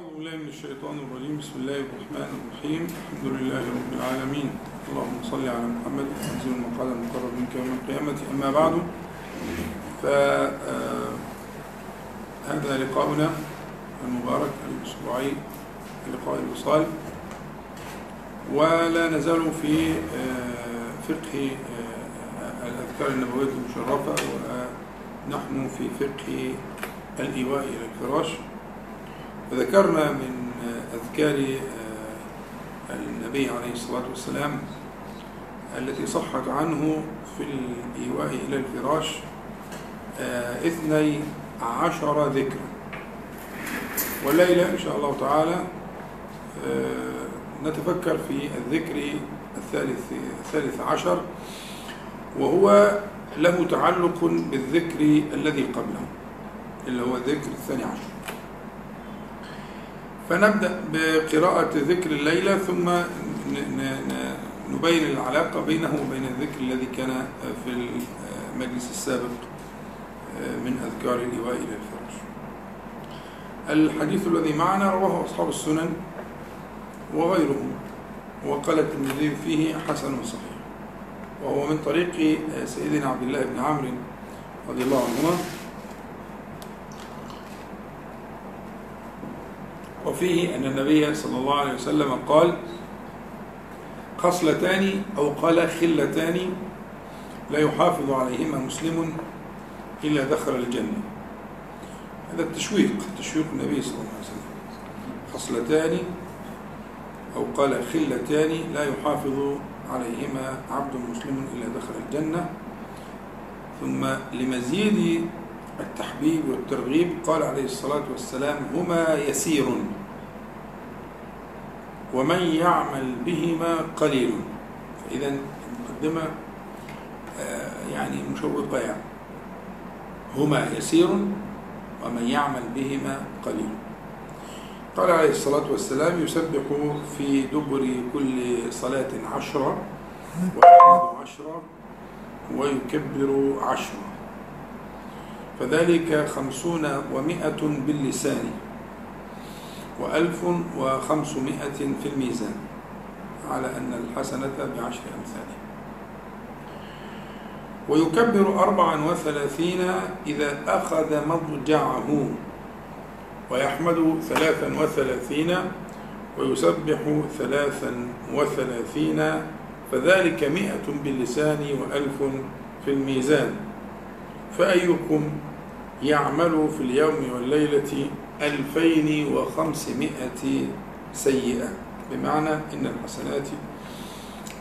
أعوذ بالله من الشيطان الرجيم. بسم الله الرحمن الرحيم. الحمد لله رب العالمين، اللهم صل على محمد وانزل المقعد المقرب منك يوم القيامة. أما بعد، فهذا لقاؤنا المبارك الأسبوعي، لقاء الوصال، ولا نزال في فقه الأذكار النبوية المشرفة، ونحن في فقه الإيواء إلى الفراش. وذكرنا من أذكار النبي عليه الصلاة والسلام التي صحت عنه في الإيواء إلى الفراش 12 ذكرا، والليلة إن شاء الله تعالى نتفكر في الذكر الثالث عشر، وهو له تعلق بالذكر الذي قبله اللي هو الذكر الثاني عشر. فنبدأ بقراءة ذكر الليلة، ثم نبين العلاقة بينه وبين الذكر الذي كان في المجلس السابق من أذكار الإيواء إلى الفراش. الحديث الذي معنا رواه أصحاب السنن وغيرهم، وقال الترمذي فيه حسن صحيح، وهو من طريق سيدنا عبد الله بن عمرو رضي الله عنهما، وفيه أن النبي صلى الله عليه وسلم قال: خصلتان أو قال خلتان لا يحافظ عليهما مسلم إلا دخل الجنة. هذا تشويق النبي صلى الله عليه وسلم. خصلتان أو قال خلتان لا يحافظ عليهما عبد مسلم إلا دخل الجنة. ثم لمزيد التحبيب والترغيب قال عليه الصلاة والسلام: هما يسير ومن يعمل بهما قليل. فإذا المقدمة يعني مشوقة، يعني هما يسير ومن يعمل بهما قليل. قال عليه الصلاة والسلام: يسبح في دبر كل صلاة 10 ويحمد 10 ويكبر 10، فذلك 50 و100 باللسان، و1500 في الميزان، على أن الحسنة ب10 أمثالها. ويكبر 34 إذا أخذ مضجعه، ويحمد 33، ويسبح 33، فذلك 100 باللسان و1000 في الميزان. فأيكم يعمل في اليوم والليلة 2500 سيئة، بمعنى إن الحسنات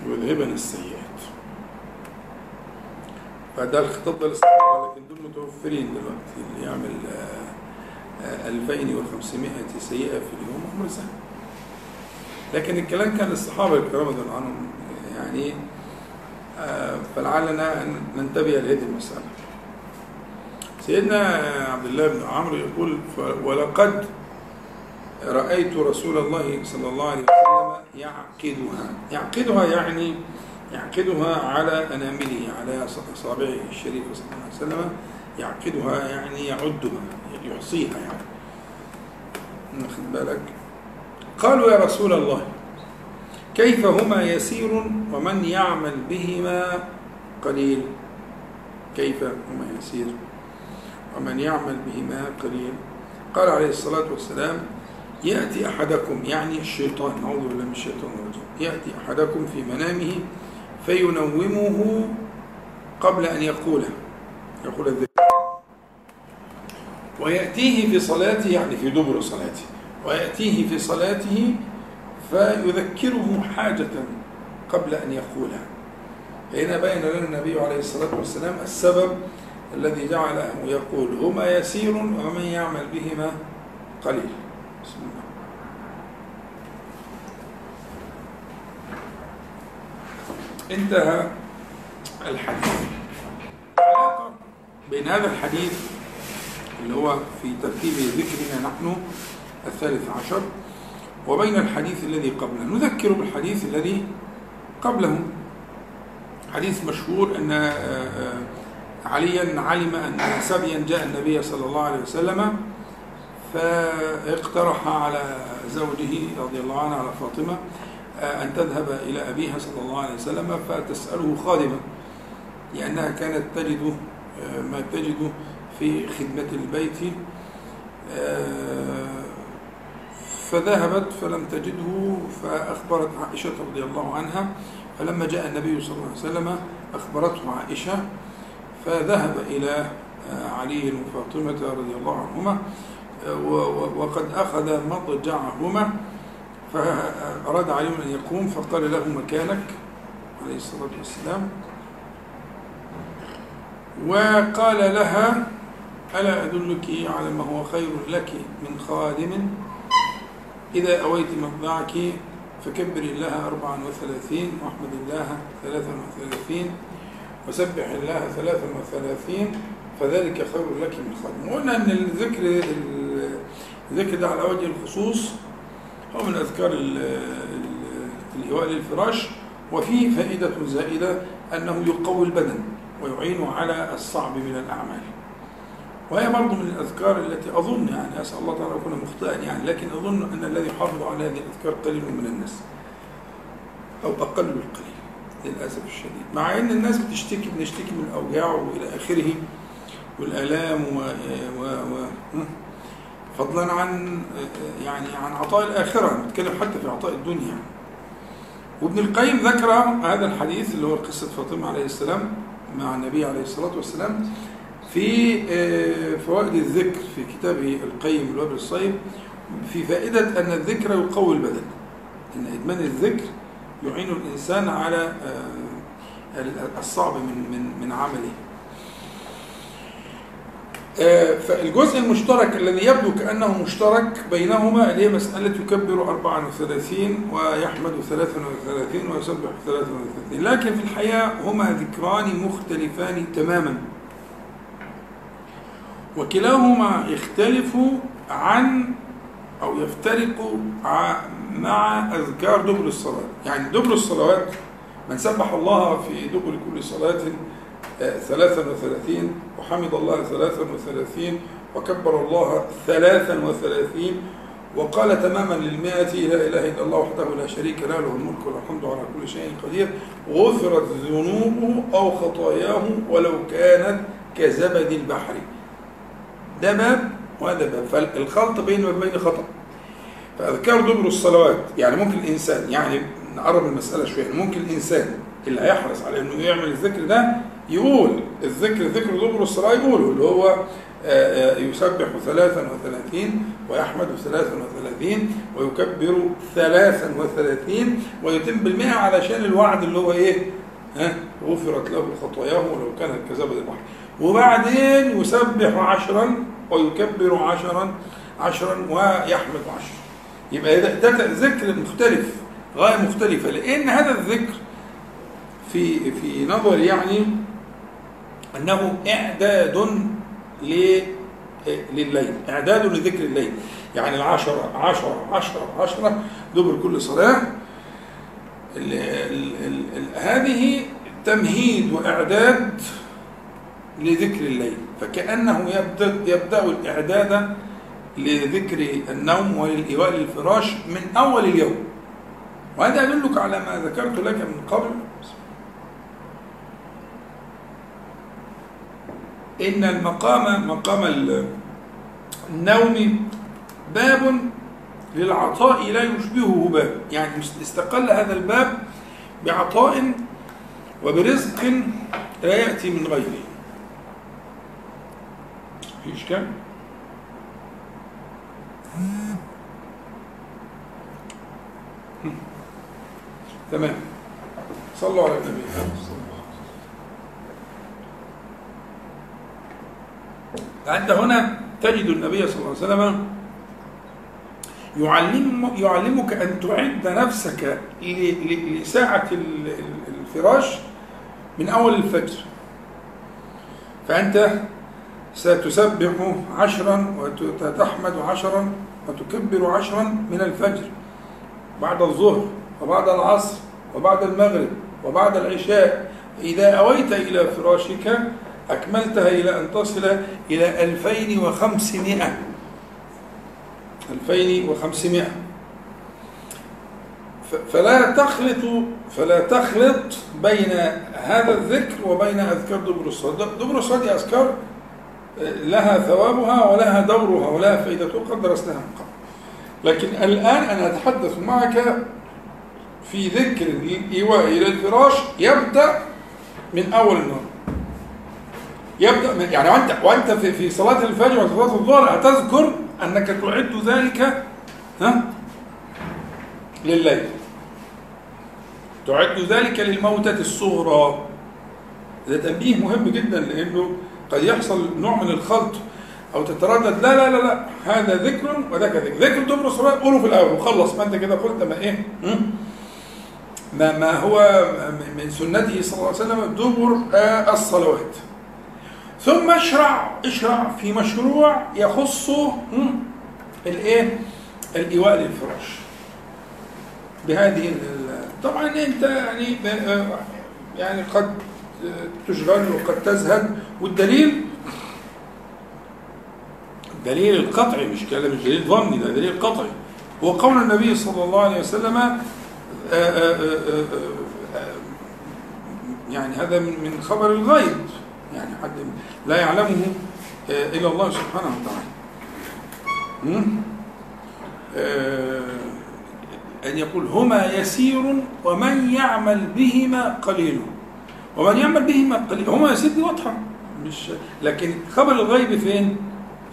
يذهبن السيئات. فده الخطاب للصحابة، لكن دول متوفرين دلوقتي، اللي يعمل 2500 سيئة في اليوم عمر سنة. لكن الكلام كان للصحابة الكرام رضي عنهم، يعني فلعلنا أن ننتبه لهذه المسألة. سيدنا عبد الله بن عمرو يقول: ولقد رأيت رسول الله صلى الله عليه وسلم يعقدها، يعني يعقدها على أنامله، على أصابعه الشريفة صلى الله عليه وسلم. يعقدها يعني يعدها، يحصيها، يعني واخد بالك. قالوا: يا رسول الله، كيف هما يسير ومن يعمل بهما قليل؟ كيف هما يسير ومن يعمل بهما قليل؟ قال عليه الصلاة والسلام: يأتي أحدكم، يعني الشيطان، أعوذ بالله من الشيطان الرجيم، يأتي أحدكم في منامه فينومه قبل أن يقول الذكر، ويأتيه في صلاته، يعني في دبر صلاته، ويأتيه في صلاته فيذكره حاجة قبل أن يقولها. هنا بين لنا النبي عليه الصلاة والسلام السبب الذي جعله يقول: هما يسير ومن يعمل بهما قليل. بسم الله. انتهى الحديث. العلاقة بين هذا الحديث اللي هو في ترتيب ذكرنا نحن الثالث عشر وبين الحديث الذي قبله. نذكر بالحديث الذي قبله، حديث مشهور أن عليا علم أن سبيا جاء النبي صلى الله عليه وسلم فاقترح على زوجه رضي الله عنه على فاطمة أن تذهب إلى أبيها صلى الله عليه وسلم فتسأله خادمة، لأنها كانت تجد ما تجد في خدمة البيت. فذهبت فلم تجده، فأخبرت عائشة رضي الله عنها. فلما جاء النبي صلى الله عليه وسلم أخبرته عائشة، فذهب إلى علي وفاطمة رضي الله عنهما، وقد أخذ مضجعهما، فأراد علي أن يقوم فقال له مكانك عليه الصلاة والسلام، وقال لها ألا أدلك على ما هو خير لك من خادم؟ إذا أويت مضجعك فكبري الله 34، واحمد الله 33، وسبح الله 33، فذلك خير لك من خادم. وقلنا أن الذكر ده على وجه الخصوص هو من أذكار الإيواء للفراش، وفيه فائدة زائدة أنه يقوي البدن ويعين على الصعب من الأعمال، وهي برضه من الأذكار التي أظن، يعني أسأل الله تعالى أكون مخطئا يعني، لكن أظن أن الذي يحافظ على هذه الأذكار قليل من الناس أو أقل القليل للأسف الشديد، مع أن الناس بنشتكي من الأوجاع وإلى آخره والآلام فضلا عن يعني عن عطاء الآخرة، نتكلم حتى في عطاء الدنيا يعني. وابن القيم ذكر هذا الحديث اللي هو قصة فاطمة عليه السلام مع النبي عليه الصلاة والسلام في فوائد الذكر في كتابه القيم الوابل الصيب، في فائدة أن الذكر يقوي البدن، أن إدمان الذكر يعين الإنسان على الصعب من عمله. فالجزء المشترك الذي يبدو كأنه مشترك بينهما اللي هي مسألة يكبر 34 ويحمد 33 ويسبح 33، لكن في الحقيقة هما ذكران مختلفان تماما، وكلاهما يختلف عن أو يفترق مع أذكار دبر الصلاة. يعني دبر الصلوات من سبح الله في دبر كل صلاة 33، وحمد الله 33، وكبر الله 33، وقال تماما للمائة لا إله إلا الله وحده لا شريك له الملك والحمد على كل شيء قدير، غفرت ذنوبه أو خطاياه ولو كانت كزبد البحر. ده باب وهذا باب، فالخلط بين بابين خطأ. فأذكار دبر الصلوات يعني ممكن الإنسان، يعني نقرب المسألة شوية، ممكن الإنسان اللي هيحرص على إنه يعمل الذكر ده يقول الذكر ذكر دبر الصلاة يقوله، اللي هو يسبح 33 ويحمد 33 ويكبر 33 ويتم بالمئة، علشان الوعد اللي هو إيه؟ غفرت له خطاياه ولو كانت كزبد البحر. وبعدين يسبح 10 ويكبر 10 ويحمد 10. يبقى ده ذكر مختلف، غاية مختلفة، لأن هذا الذكر في نظر يعني أنه إعداد للليل، إعداد لذكر الليل. يعني 10 دبر كل صلاة، هذه تمهيد وإعداد لذكر الليل، فكأنه يبدأ الإعداد لذكر النوم وللإيواء للفراش من أول اليوم. وهذا أدلك على ما ذكرت لك من قبل، إن مقام النوم باب للعطاء لا يشبهه باب. يعني استقل هذا الباب بعطاء وبرزق لا يأتي من غيره. في إشكال؟ تمام. صلوا على النبي. عند هنا تجد النبي صلى الله عليه وسلم يعلمك أن تعد نفسك لساعة الفراش من أول الفجر. فأنت ستسبح 10 وتحمد 10 وتكبر 10 من الفجر، بعد الظهر وبعد العصر وبعد المغرب وبعد العشاء، إذا أويت إلى فراشك أكملتها إلى أن تصل إلى 2500 2500. فلا تخلط بين هذا الذكر وبين أذكار دبر الصاد. دبر الصاد أذكار لها ثوابها ولها دورها ولها فائدتها، قد درسناها من قبل. لكن الآن أنا أتحدث معك في ذكر الإيواء إلى الفراش يبدأ من أول النهار، يبدأ يعني وأنت في صلاة الفجر وصلاة الظهر أتذكر أنك تعد ذلك لليل، تعد ذلك للموتة الصغرى. ده تنبيه مهم جدا، لأنه قد يحصل نوع من الخلط أو تتردد. لا لا لا لا، هذا ذكر وذاك ذكر. ذكر دبر الصلاة قوله في الأول وخلص، ما أنت كده قلت ما إيه ما هو من سنته صلى الله عليه وسلم دبر الصلوات. ثم اشرع في مشروع يخصه الايه الايواء للفراش بهذه. طبعا انت يعني قد تشغل وقد تزهد، والدليل الدليل القطعي، مش كلام الدليل ظني، ده دليل قطعي، هو قول النبي صلى الله عليه وسلم. يعني هذا من خبر الغيب، يعني حد لا يعلمه إلا الله سبحانه وتعالى. أن يقول هما يسير ومن يعمل بهما قليل، ومن يعمل بهما قليل. هما يسير دي واضحة، مش لكن خبر الغيب فين؟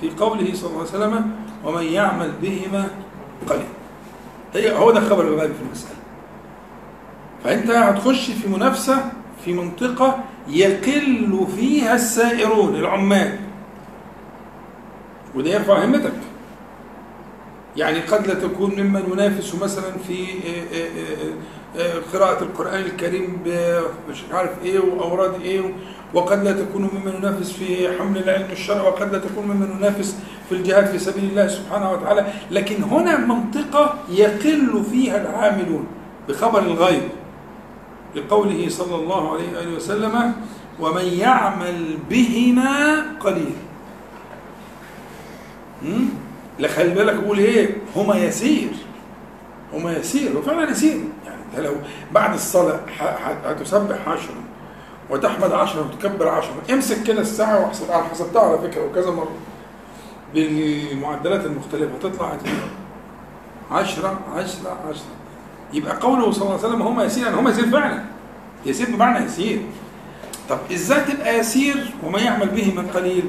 في قوله صلى الله عليه وسلم ومن يعمل بهما قليل. هو ده خبر الغيب في المسألة. فأنت هتخش في منافسة في منطقة يقل فيها السائرون العمال، وده يرفع همتك. يعني قد لا تكون ممن ينافس مثلا في قراءة القرآن الكريم مش عارف ايه واوراد ايه، وقد لا تكون ممن ينافس في حمل العلم الشرعي، وقد لا تكون ممن ينافس في الجهاد في سبيل الله سبحانه وتعالى. لكن هنا منطقة يقل فيها العاملون بخبر الغيب، لقوله صلى الله عليه وآله وسلم ومن يعمل بهما قليل. لخلي بالك بقول ايه؟ هما يسير، هما يسير، وفعلا يسير. يعني لو بعد الصلاة هتسبح 10 وتحمد 10 وتكبر 10، امسك كده الساعة وحسبتها على فكرة وكذا مرة بالمعدلات المختلفة، هتطلع 10 10 10. يبقى قوله صلى الله عليه وسلم هما يسير، يعني هما يسير فعلا، يسير بمعنى يسير. طب ازاي تبقى يسير وما يعمل به من قليل؟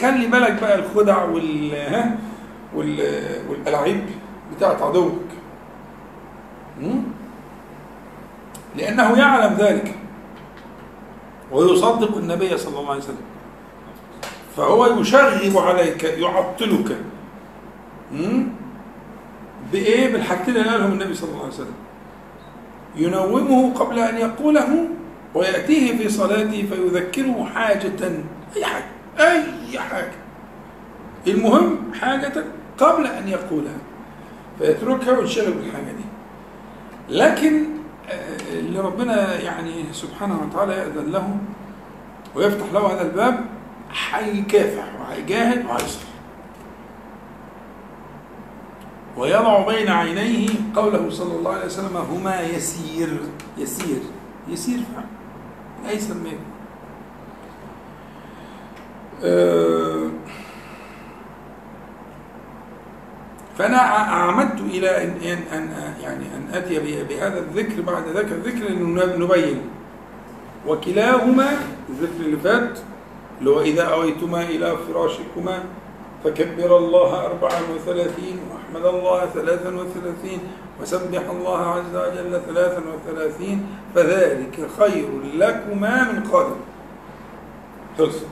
خلي بالك بقى الخدع والألعاب بتاعت عدوك، لأنه يعلم ذلك ويصدق النبي صلى الله عليه وسلم، فهو يشغب عليك، يعطلك بإيه؟ بالحاجتين اللي قالهم النبي صلى الله عليه وسلم، ينومه قبل أن يقوله، ويأتيه في صلاته فيذكره حاجة، أي حاجة، المهم حاجة قبل أن يقولها، فيتركها وينشغل بالحاجة دي. لكن اللي ربنا يعني سبحانه وتعالى يأذن له ويفتح له هذا الباب، هيكافح وهيجاهد وهيصبر ويضع بين عينيه قوله صلى الله عليه وسلم هما يسير، يسير يسير فعلا، أيسر ما يكون. فأنا أعمدت إلى أن أتي بهذا الذكر بعد ذاك الذكر لنبين. وكلاهما الذكر اللي فات اللي هو إذا أويتما إلى فراشكما فكبر الله 34، وأحمد الله 33، وسبح الله عز وجل 33، فذلك خير لكما من قادر. خلصت.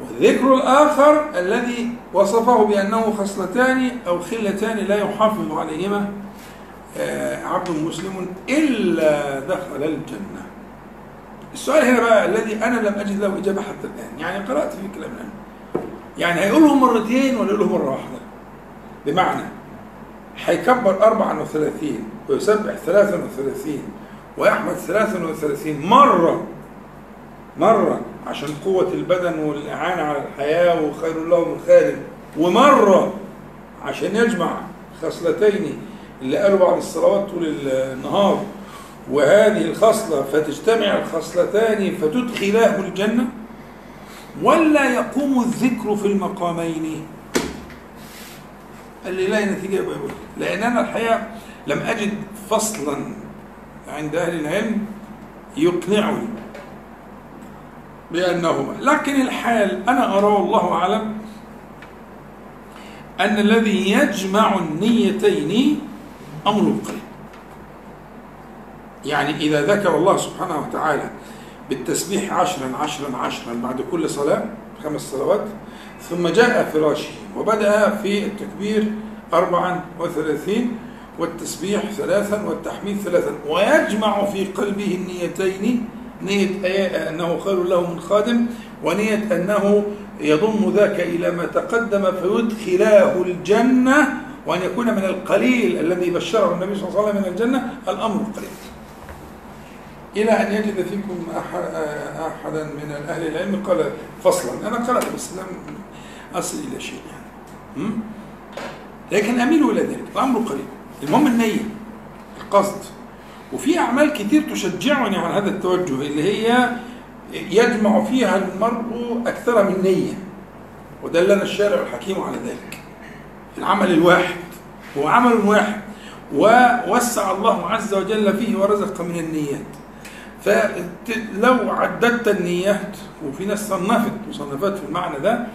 والذكر الآخر الذي وصفه بأنه خصلتان أو خلتان لا يحافظ عليهما عبد مسلم إلا دخل الجنة. السؤال هنا بقى الذي أنا لم أجد له إجابة حتى الآن، يعني قرأت في كلام الآن، يعني هيقولهم مرتين ولا يقولهم مرة واحدة؟ بمعنى هيكبر 34 ويسبح 33 ويحمد 33 مرة عشان قوة البدن والإعانة على الحياة وخير الله من خالد، ومرة عشان يجمع خصلتين اللي قالوا بعد الصلوات طول النهار، وهذه الخصلة فتجتمع الخصلتان فتدخله الجنة، ولا يقوم الذكر في المقامين؟ قال لي لا نتيجة يا أبو يقول، لأن أنا الحقيقة لم أجد فصلا عند أهل العلم يقنعني بأنهما، لكن الحال أنا أرى والله أعلم أن الذي يجمع النيتين أمره قريب. يعني إذا ذكر الله سبحانه وتعالى بالتسبيح عشرا عشرا عشرا بعد كل صلاة 5 صلوات، ثم جاء فراشه وبدأ في التكبير 34 والتسبيح 3 والتحميد 3، ويجمع في قلبه النيتين، نية أنه خير له من خادم، ونية أنه يضم ذاك إلى ما تقدم، فيدخلاه الجنة، وأن يكون من القليل الذي بشره النبي صلى الله عليه وسلم من الجنة. الأمر قليل إلى أن يجد فيكم أحدا من أهل العلم قال فصلا، أنا قرأت بس لم أصل إلى شيء يعني، لكن أميل إلى ذلك. الأمر قليل، المهم النية، القصد. وفي أعمال كتير تشجعني عن هذا التوجه اللي هي يجمع فيها المرء أكثر من نية، ودلنا الشارع الحكيم على ذلك. العمل الواحد هو عمل واحد، ووسع الله عز وجل فيه ورزق من النيات، فلو عددت النيات، وفي ناس صنفت مصنفات في المعنى ده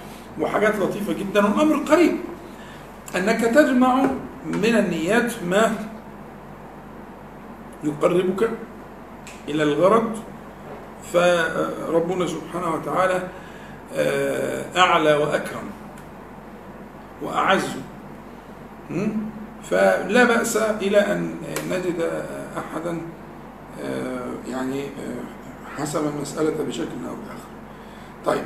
وحاجات لطيفة جدا، والأمر قريب أنك تجمع من النيات ما يقربك إلى الغرض. فربنا سبحانه وتعالى أعلى وأكرم وأعز، فلا بأس إلى أن نجد أحدا يعني حسب المسألة بشكل أو بآخر. طيب،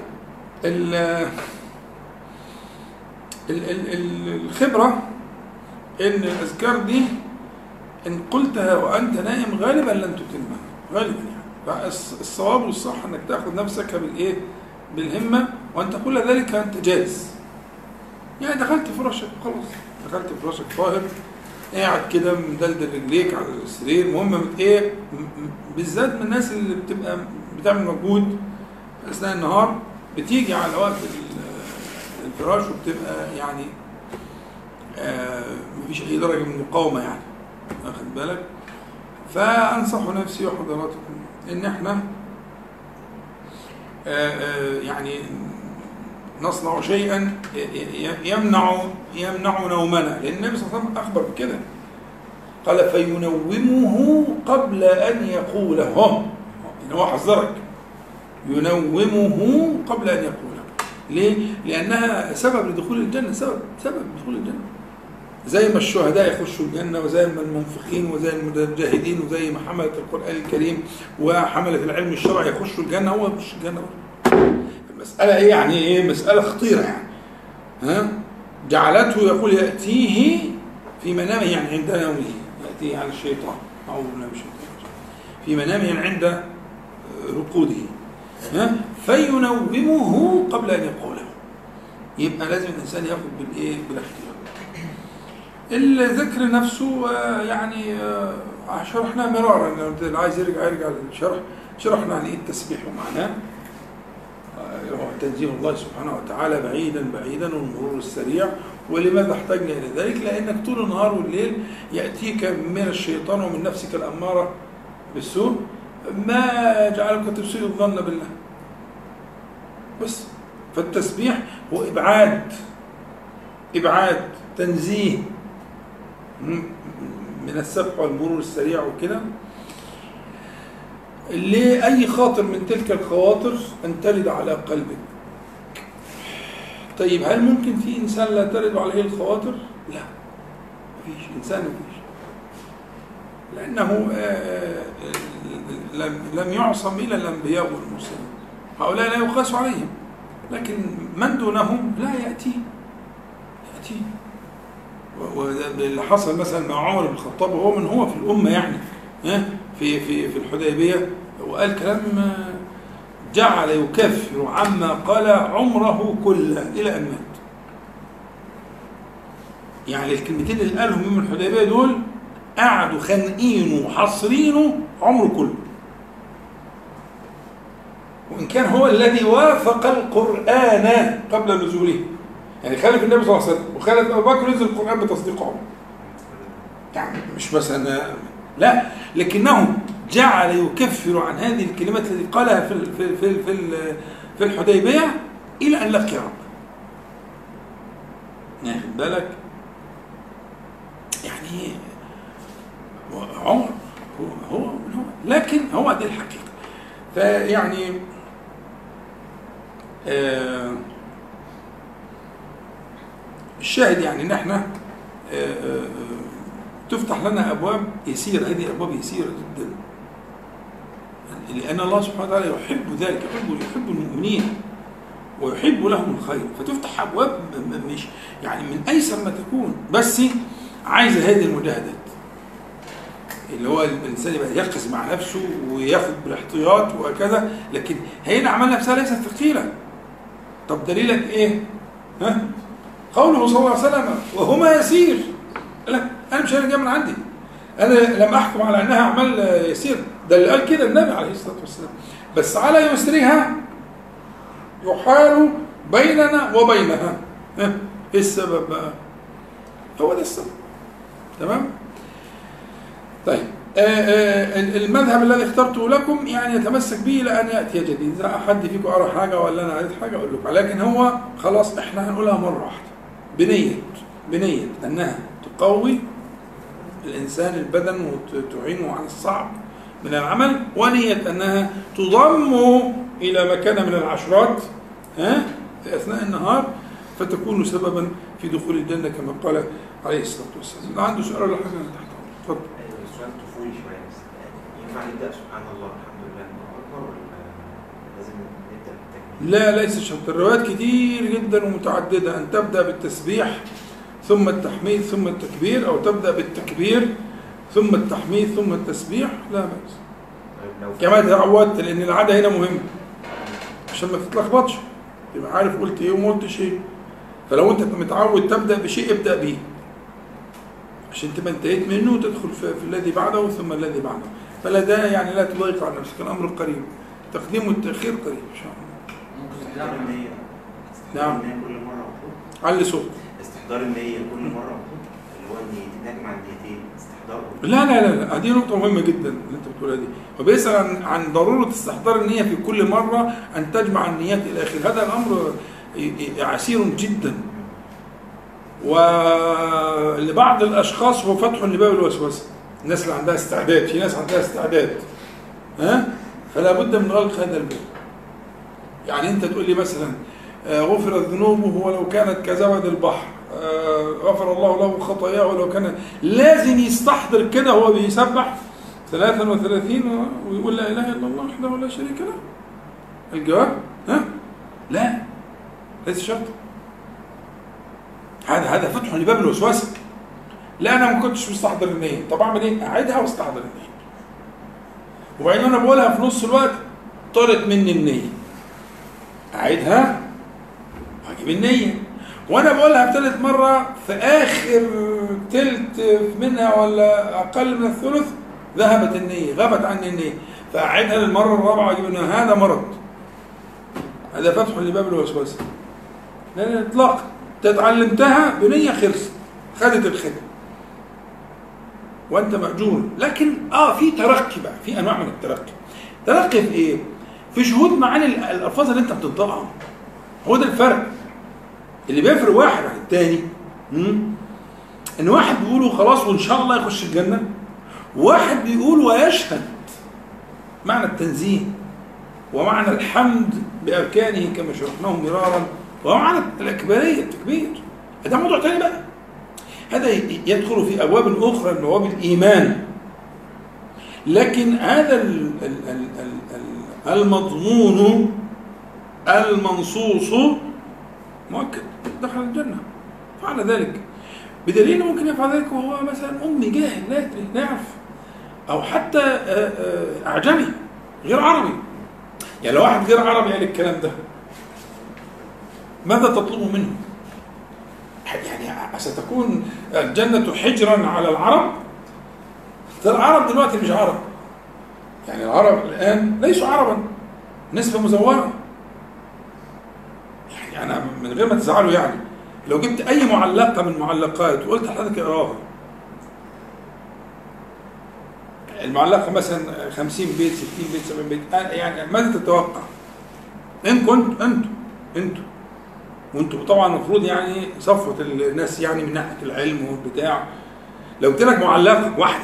الخبرة إن الأذكار دي إن قلتها وأنت نائم غالبا لن تتمها، غالبا يعني. الصواب والصح إنك تأخذ نفسك بالإيه؟ بالهمة، وأنت كل ذلك أنت جالس. يعني دخلت فراشك خلاص، دخلت فراشك طاهر، قاعد كده مدلدل رجليك على السرير، مهمة إيه؟ بالذات من الناس اللي بتبقى بتعمل مجهود أثناء النهار، بتيجي على وقت الفراش وبتبقى يعني مفيش أي درجة من المقاومة يعني، أخذ بالك. فأنصح نفسي وحضراتكم إن إحنا يعني نصنع شيئا يمنع نومنا، لأن النبي صلى الله عليه وسلم أخبر بكده، قال فينومه قبل أن يقوله، إن هو حذرك، ينومه قبل أن يقوله. ليه؟ لأنها سبب لدخول الجنة، سبب لدخول الجنة، زي ما الشهداء يخشوا الجنة، وزي ما المنفقين، وزي المجاهدين، وزي ما حملة القرآن الكريم وحملة العلم الشرعي يخشوا الجنة، هو يخش الجنة. المسألة إيه يعني؟ إيه مسألة خطيرة يعني، ها؟ جعلته يقول يأتيه في منامه، يعني عند نومه، يأتيه على الشيطان، أعوذ بالله من الشيطان، في منامه يعني عند رقوده، ها؟ فينومه قبل أن يقوله. يبقى لازم الإنسان يأخذ بالإيه؟ بالاختيار. الذكر نفسه يعني شرحناه مرارا، اللي عايز يرجع للشرح، شرحنا عن إيه التسبيح ومعناه، هو تنزيه الله سبحانه وتعالى بعيدا بعيدا، والمرور السريع، ولماذا احتجنا إلى ذلك؟ لأنك طول النهار والليل يأتيك من الشيطان ومن نفسك الأمارة بالسوء ما جعلك تسيء الظن بالله. بس فالتسبيح هو إبعاد تنزيه من السبق والمرور السريع وكده، لأي خاطر من تلك الخواطر أن ترد على قلبك. طيب، هل ممكن في إنسان لا ترد عليه الخواطر؟ لا، مفيش إنسان، مفيش، لأنه لم يعصم إلا الأنبياء والمرسلين، هؤلاء لا يقاس عليهم، لكن من دونهم لا يأتي. واللي حصل مثلا مع عمر بن الخطاب، وهو من هو في الأمة يعني، في في في الحديبية، وقال كلام جعل يكفر عما قال عمره كله إلى أن مات. يعني الكلمتين اللي قالهم يوم الحديبيه دول قعدوا خانقينه وحاصرينه عمره كله، وان كان هو الذي وافق القران قبل نزوله، يعني خالف النبي صلى الله عليه وسلم وخالف ابو بكر نزل القران بتصديق عمر، يعني مش بس انا لا، لكنه جعل يكفر عن هذه الكلمات التي قالها في الحديبيه الى ان لقي ربه. ناخد بالك؟ يعني عمر هو لكن هو دي الحقيقه. فيعني الشاهد يعني ان احنا تفتح لنا ابواب يسيره، هذه ابواب يسيره جدا، لان الله سبحانه وتعالى يحب ذلك، يحب المؤمنين ويحب لهم الخير، فتفتح ابواب مش يعني من ايسر ما تكون، بس عايزه هذه المجاهدات اللي هو الانسان يبقى يقص مع نفسه وياخد بالاحتياط وهكذا، لكن هي الاعمال نفسها ليست ثقيله. طب دليلك ايه؟ ها؟ قوله صلى الله عليه وسلم وهما يسير، لا انا مش هرجع من عندي، انا لم احكم على انها اعمال يسير، ده اللي قال كده النبي عليه الصلاه والسلام، بس على يسرها يحال بيننا وبينها. ايه السبب بقى؟ هو ده السبب. تمام؟ طيب المذهب الذي اخترته لكم يعني يتمسك به الى ان ياتي جديد، اذا حد فيكم قرا حاجه ولا انا قريت حاجه اقول لكم، لكن هو خلاص احنا هنقولها مره واحده بنيه انها تقوي الانسان البدن وتعينه عن الصعب من العمل، ونيه انها تضم الى مكان من العشرات اثناء النهار، فتكون سببا في دخول الجنه كما قال عليه الصلاه والسلام. اذا عنده سؤال ولا حاجه انا تحت امرك، اتفضل. سؤال طفولي شويه بس، ينفع نبدا سبحان الله الحمد لله الله اكبر ولا لازم نبدا بالتكبير؟ لا ليس شرط، الروايات كتير جدا ومتعدده ان تبدا بالتسبيح ثم التحميد ثم التكبير، او تبدا بالتكبير ثم التحميد ثم التسبيح، لا باس. كما تعودت، لان العاده هنا مهمه عشان ما تتلخبطش، تبقى عارف قلت ايه وما قلتش ايه. فلو انت متعود تبدا بشيء ابدا بيه عشان تبقى انتهيت منه وتدخل في الذي بعده ثم الذي بعده، فلا ده يعني لا تضيق على نفسك، الامر قريب، تقديم والتاخير قريب ان شاء الله. ممكن تعمل النيه؟ نعم، كل مره وقت على صوت استحضار النيه كل مره وقت اللي هو ان تجمع النيتين استحضار. لا دي نقطه مهمه جدا اللي انت بتقولها دي، وبيسال عن ضروره استحضار النيه في كل مره ان تجمع النيات الى اخره، هذا الامر عسير جدا، ولبعض الاشخاص هو فتح لباب الوسوسه. الناس اللي عندها استعداد، في ناس عندها استعداد فلا بد من غلق هذا الباب. يعني انت تقول لي مثلا غفر الذنوب ولو كانت كزبد البحر، غفر الله له خطاياه ولو كان، لازم يستحضر كده هو بيسبح 33 ويقول لا اله الا الله وحده لا شريك له. الجواب لا ليس شرط، هذا فتح لباب الوسوسه. لا انا ما كنتش مستحضر النيه، طب اعمل ايه؟ اعيدها واستحضر النيه، وبعدين انا بقولها في نص الوقت طارت مني النيه، اعيدها واجيب النيه، وانا بقولها ثالث مره في اخر ثلث منها ولا اقل من الثلث ذهبت النيه، غابت عني النيه، فاعيدها للمره الرابعه واجيب النيه. هذا مرض، هذا فتح لباب الوسوسه، لا اطلاقا. تتعلمتها بنيه خلصت، خدت الخدمه وانت ماجور، لكن في ترقي بقى، في انواع من الترقي. ترقي في ايه؟ في شهود معاني الالفاظ اللي انت بتنطقها، هو ده الفرق اللي بيفرق واحد عن الثاني. ان واحد بيقوله خلاص وان شاء الله يخش الجنه، واحد بيقول ويشهد. معنى التنزيه ومعنى الحمد باركانه كما شرحناه مرارا، ومعنى الأكبرية التكبير، هذا موضوع تاني بقى، هذا يدخل في أبواب أخرى من أبواب الإيمان، لكن هذا المضمون المنصوص مؤكد دخل الجنة، فعل ذلك بدليل ممكن يفعل ذلك وهو مثلا أمي جاهل لا يدري لا يعرف، أو حتى أعجمي غير عربي. يعني لو واحد غير عربي قال الكلام ده ماذا تطلب منه؟ يعني ستكون الجنة حجرا على العرب. ده العرب دلوقتي مش عرب، يعني العرب الآن ليسوا عربا، نسبة مزورة. يعني أنا من غير ما تزعلوا، يعني لو جبت أي معلقة من معلقات وقلت لحضرتك اقراها، المعلقة مثلا 50 بيت 60 بيت 70 بيت، يعني ماذا تتوقع؟ إن كنت أنتم طبعا المفروض يعني صفوة الناس يعني من ناحية العلم والبتاع، لو قلت لك معلقة واحدة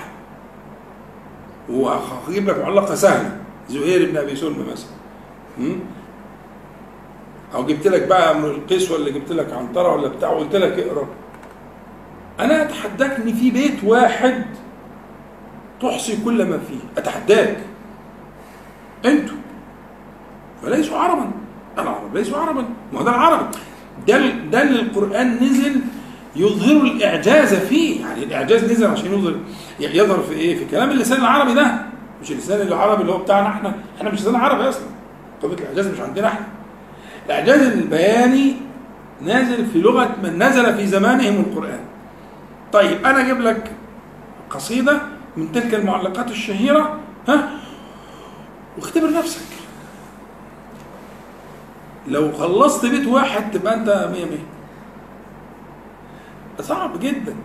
وهجيب لك معلقة سهلة زهير بن أبي سلمى مثلا، أو جبت لك بقى من القيس ولا جبت لك عنترة ولا بتاع وقلت لك اقرأ، أنا أتحداك إن في بيت واحد تحصي كل ما فيه، أتحداك. أنتم فليسوا عربا، العرب ليسوا عربا، ما هو ده العرب، ده اللي القرآن نزل يظهر الإعجاز فيه، يعني الإعجاز نزل عشان يظهر في إيه؟ في كلام اللسان العربي ده، مش اللسان العربي اللي هو بتاعنا احنا مش لسان عربي أصلا، طبيعة الإعجاز مش عندنا احنا. الإعجاز البياني نازل في لغة من نزل في زمانهم القرآن. طيب أنا أجيب لك قصيدة من تلك المعلقات الشهيرة، ها، واختبر نفسك، لو خلصت بيت واحد تبقى أنت 100. صعب جدا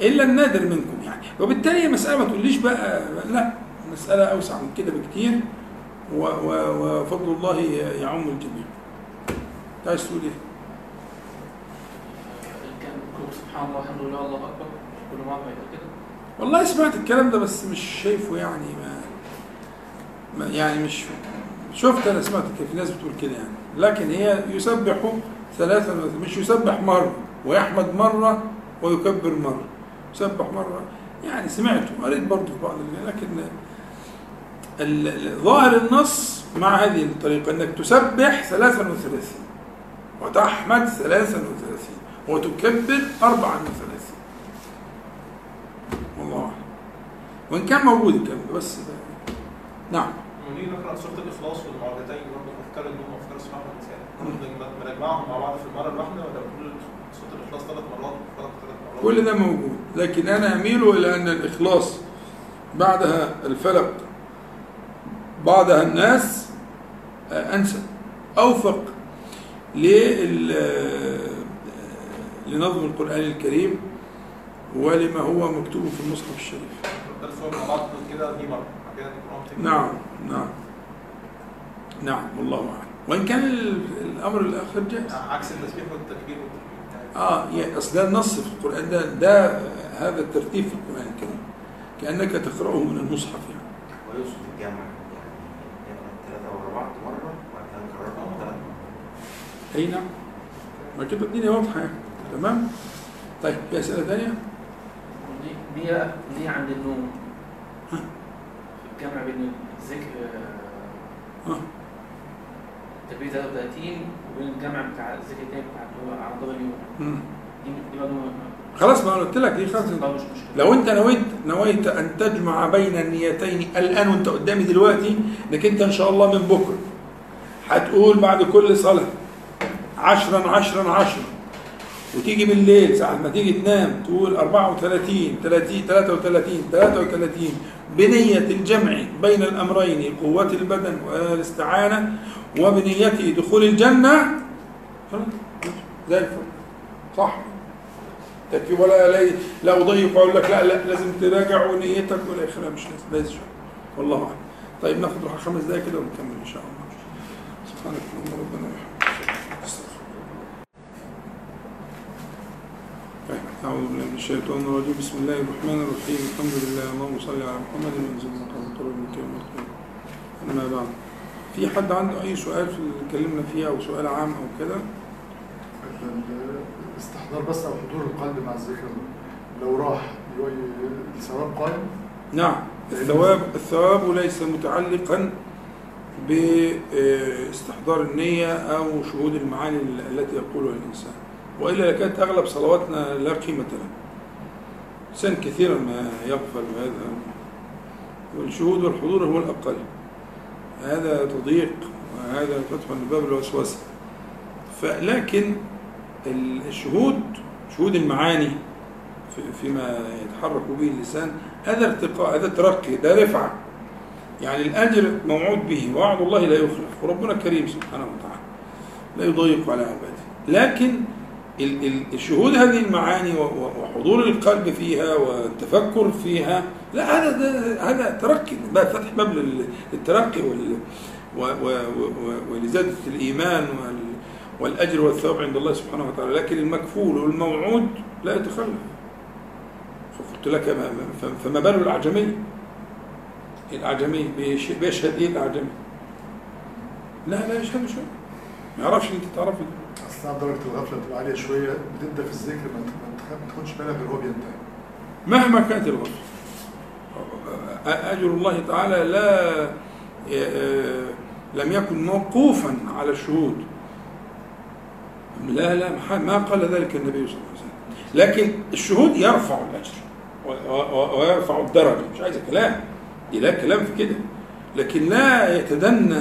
إلا النادر منكم يعني. وبالتالي مسألة ما تقوليش بقى لا، مسألة أوسع من كده بكتير، وفضل الله يعم الجميع. عايز تقول إيه؟ كان سبحان الله الحمد لله الله أكبر كل ما كده. والله سمعت الكلام ده بس مش شايفه يعني، ما يعني مش شفت. أنا سمعت في ناس بتقول كده يعني، لكن هي يسبح ثلاثا، مش يسبح مرة ويحمد مرة ويكبر مرة، يسبح مرة يعني. سمعته قريت برضه في بعض، لكن ظاهر النص مع هذه الطريقة انك تسبح 33 وتحمد 33 وتكبر 34. والله أعلم، وإن كان موجود الكلام ده بس ده. نعم. ونيجي نقرأ سورة الإخلاص والمعوذتين برضه، أفكار النوم وأفكار صباح الإنسان، بنجمعهم مع بعض في المرة الواحدة ولا كل سورة الإخلاص 3 مرات وفرق 3 مرات؟ كل ده موجود، لكن أنا أميل إلى أن الإخلاص بعدها الفلق بعضها الناس أنسى، أوفق لنظم القرآن الكريم ولما هو مكتوب في المصحف الشريف. نعم نعم نعم، والله أعلم. وإن كان الأمر الآخر جائز عكس التسبيح والتكبير والتكبير. يعني أصل ده النص في القرآن، ده هذا الترتيب في القرآن الكريم، كأنك تقرأه من المصحف يعني. ويوصف الجامع اي نعم، ما كده الدنيا واضحه يعني. تمام. طيب في اسئله ثانيه؟ دي عند النوم، الجمع بين الذكر تبريد 33 وبين الجمع بتاع الذكر الثاني بتاع اعضاء اليوم، دي خلاص ما قلت لك دي خلاص. لو انت نويت ان تجمع بين النيتين الان وانت قدامي دلوقتي، انك انت ان شاء الله من بكره هتقول بعد كل صلاه 10 10 10، وتيجي بالليل ساعة ما تيجي تنام تقول 34 33 33 33، بنية الجمع بين الأمرين، قوة البدن والاستعانة، وبنية دخول الجنة، زي الفل. صح، تكفي ولا لا أضيق وأقول لك لا لازم تراجع ونيتك ولا إخلاء، مش لازم. والله أعلم. طيب ناخد 5 دقايق كده ونكمل إن شاء الله. سبحانك اللهم ربنا وبحمدك. أعوذ بالله من الشيطان الرجيم، بسم الله الرحمن الرحيم، الحمد لله، اللهم صل على محمد وانزل مقامته ومكرمه. أما بعد، في حد عنده أي سؤال في اللي اتكلمنا فيه أو سؤال عام أو كده؟ الاستحضار بس أو حضور القلب مع الذكر، لو راح الثواب قائم؟ نعم، الثواب ليس متعلقا باستحضار النية أو شهود المعاني التي يقولها الإنسان، وإلا لكانت أغلب صلواتنا لا قيمة لها. إنسان كثيرا ما يغفل هذا، والشهود والحضور هو الأقل. هذا تضييق، وهذا فتح من باب الوسوسة. فلكن الشهود مشهود المعاني فيما يتحرك به اللسان، هذا ارتقاء، هذا ترقي، ده رفعة، يعني الأجر موعود به، وعد الله لا يخلف، وربنا كريم سبحانه وتعالى لا يضيق على عباده. لكن الشهود هذه المعاني وحضور القلب فيها والتفكر فيها، لا هذا ترقي، فتح باب للترقي ولزيادة الإيمان والأجر والثواب عند الله سبحانه وتعالى. لكن المكفول والموعود لا يتخلف. فقلت لك فما بال الأعجمي؟ الأعجمي بيشهد إيه الأعجمي؟ لا يشهد شيء، ما يعرفش. أنت تعرف أصلا درجة الغفلة بتبقى عالية شوية، بتبدأ في الذكر ما تاخدش بالك غير هو بينتهي مهما كانت الغفلة. أجر الله تعالى لم يكن موقوفا على الشهود، لا ما قال ذلك النبي صلى الله عليه وسلم. لكن الشهود يرفع الأجر ويرفع الدرجة، مش عايز كلام، لا كلام في كده. لكن لا يتدنى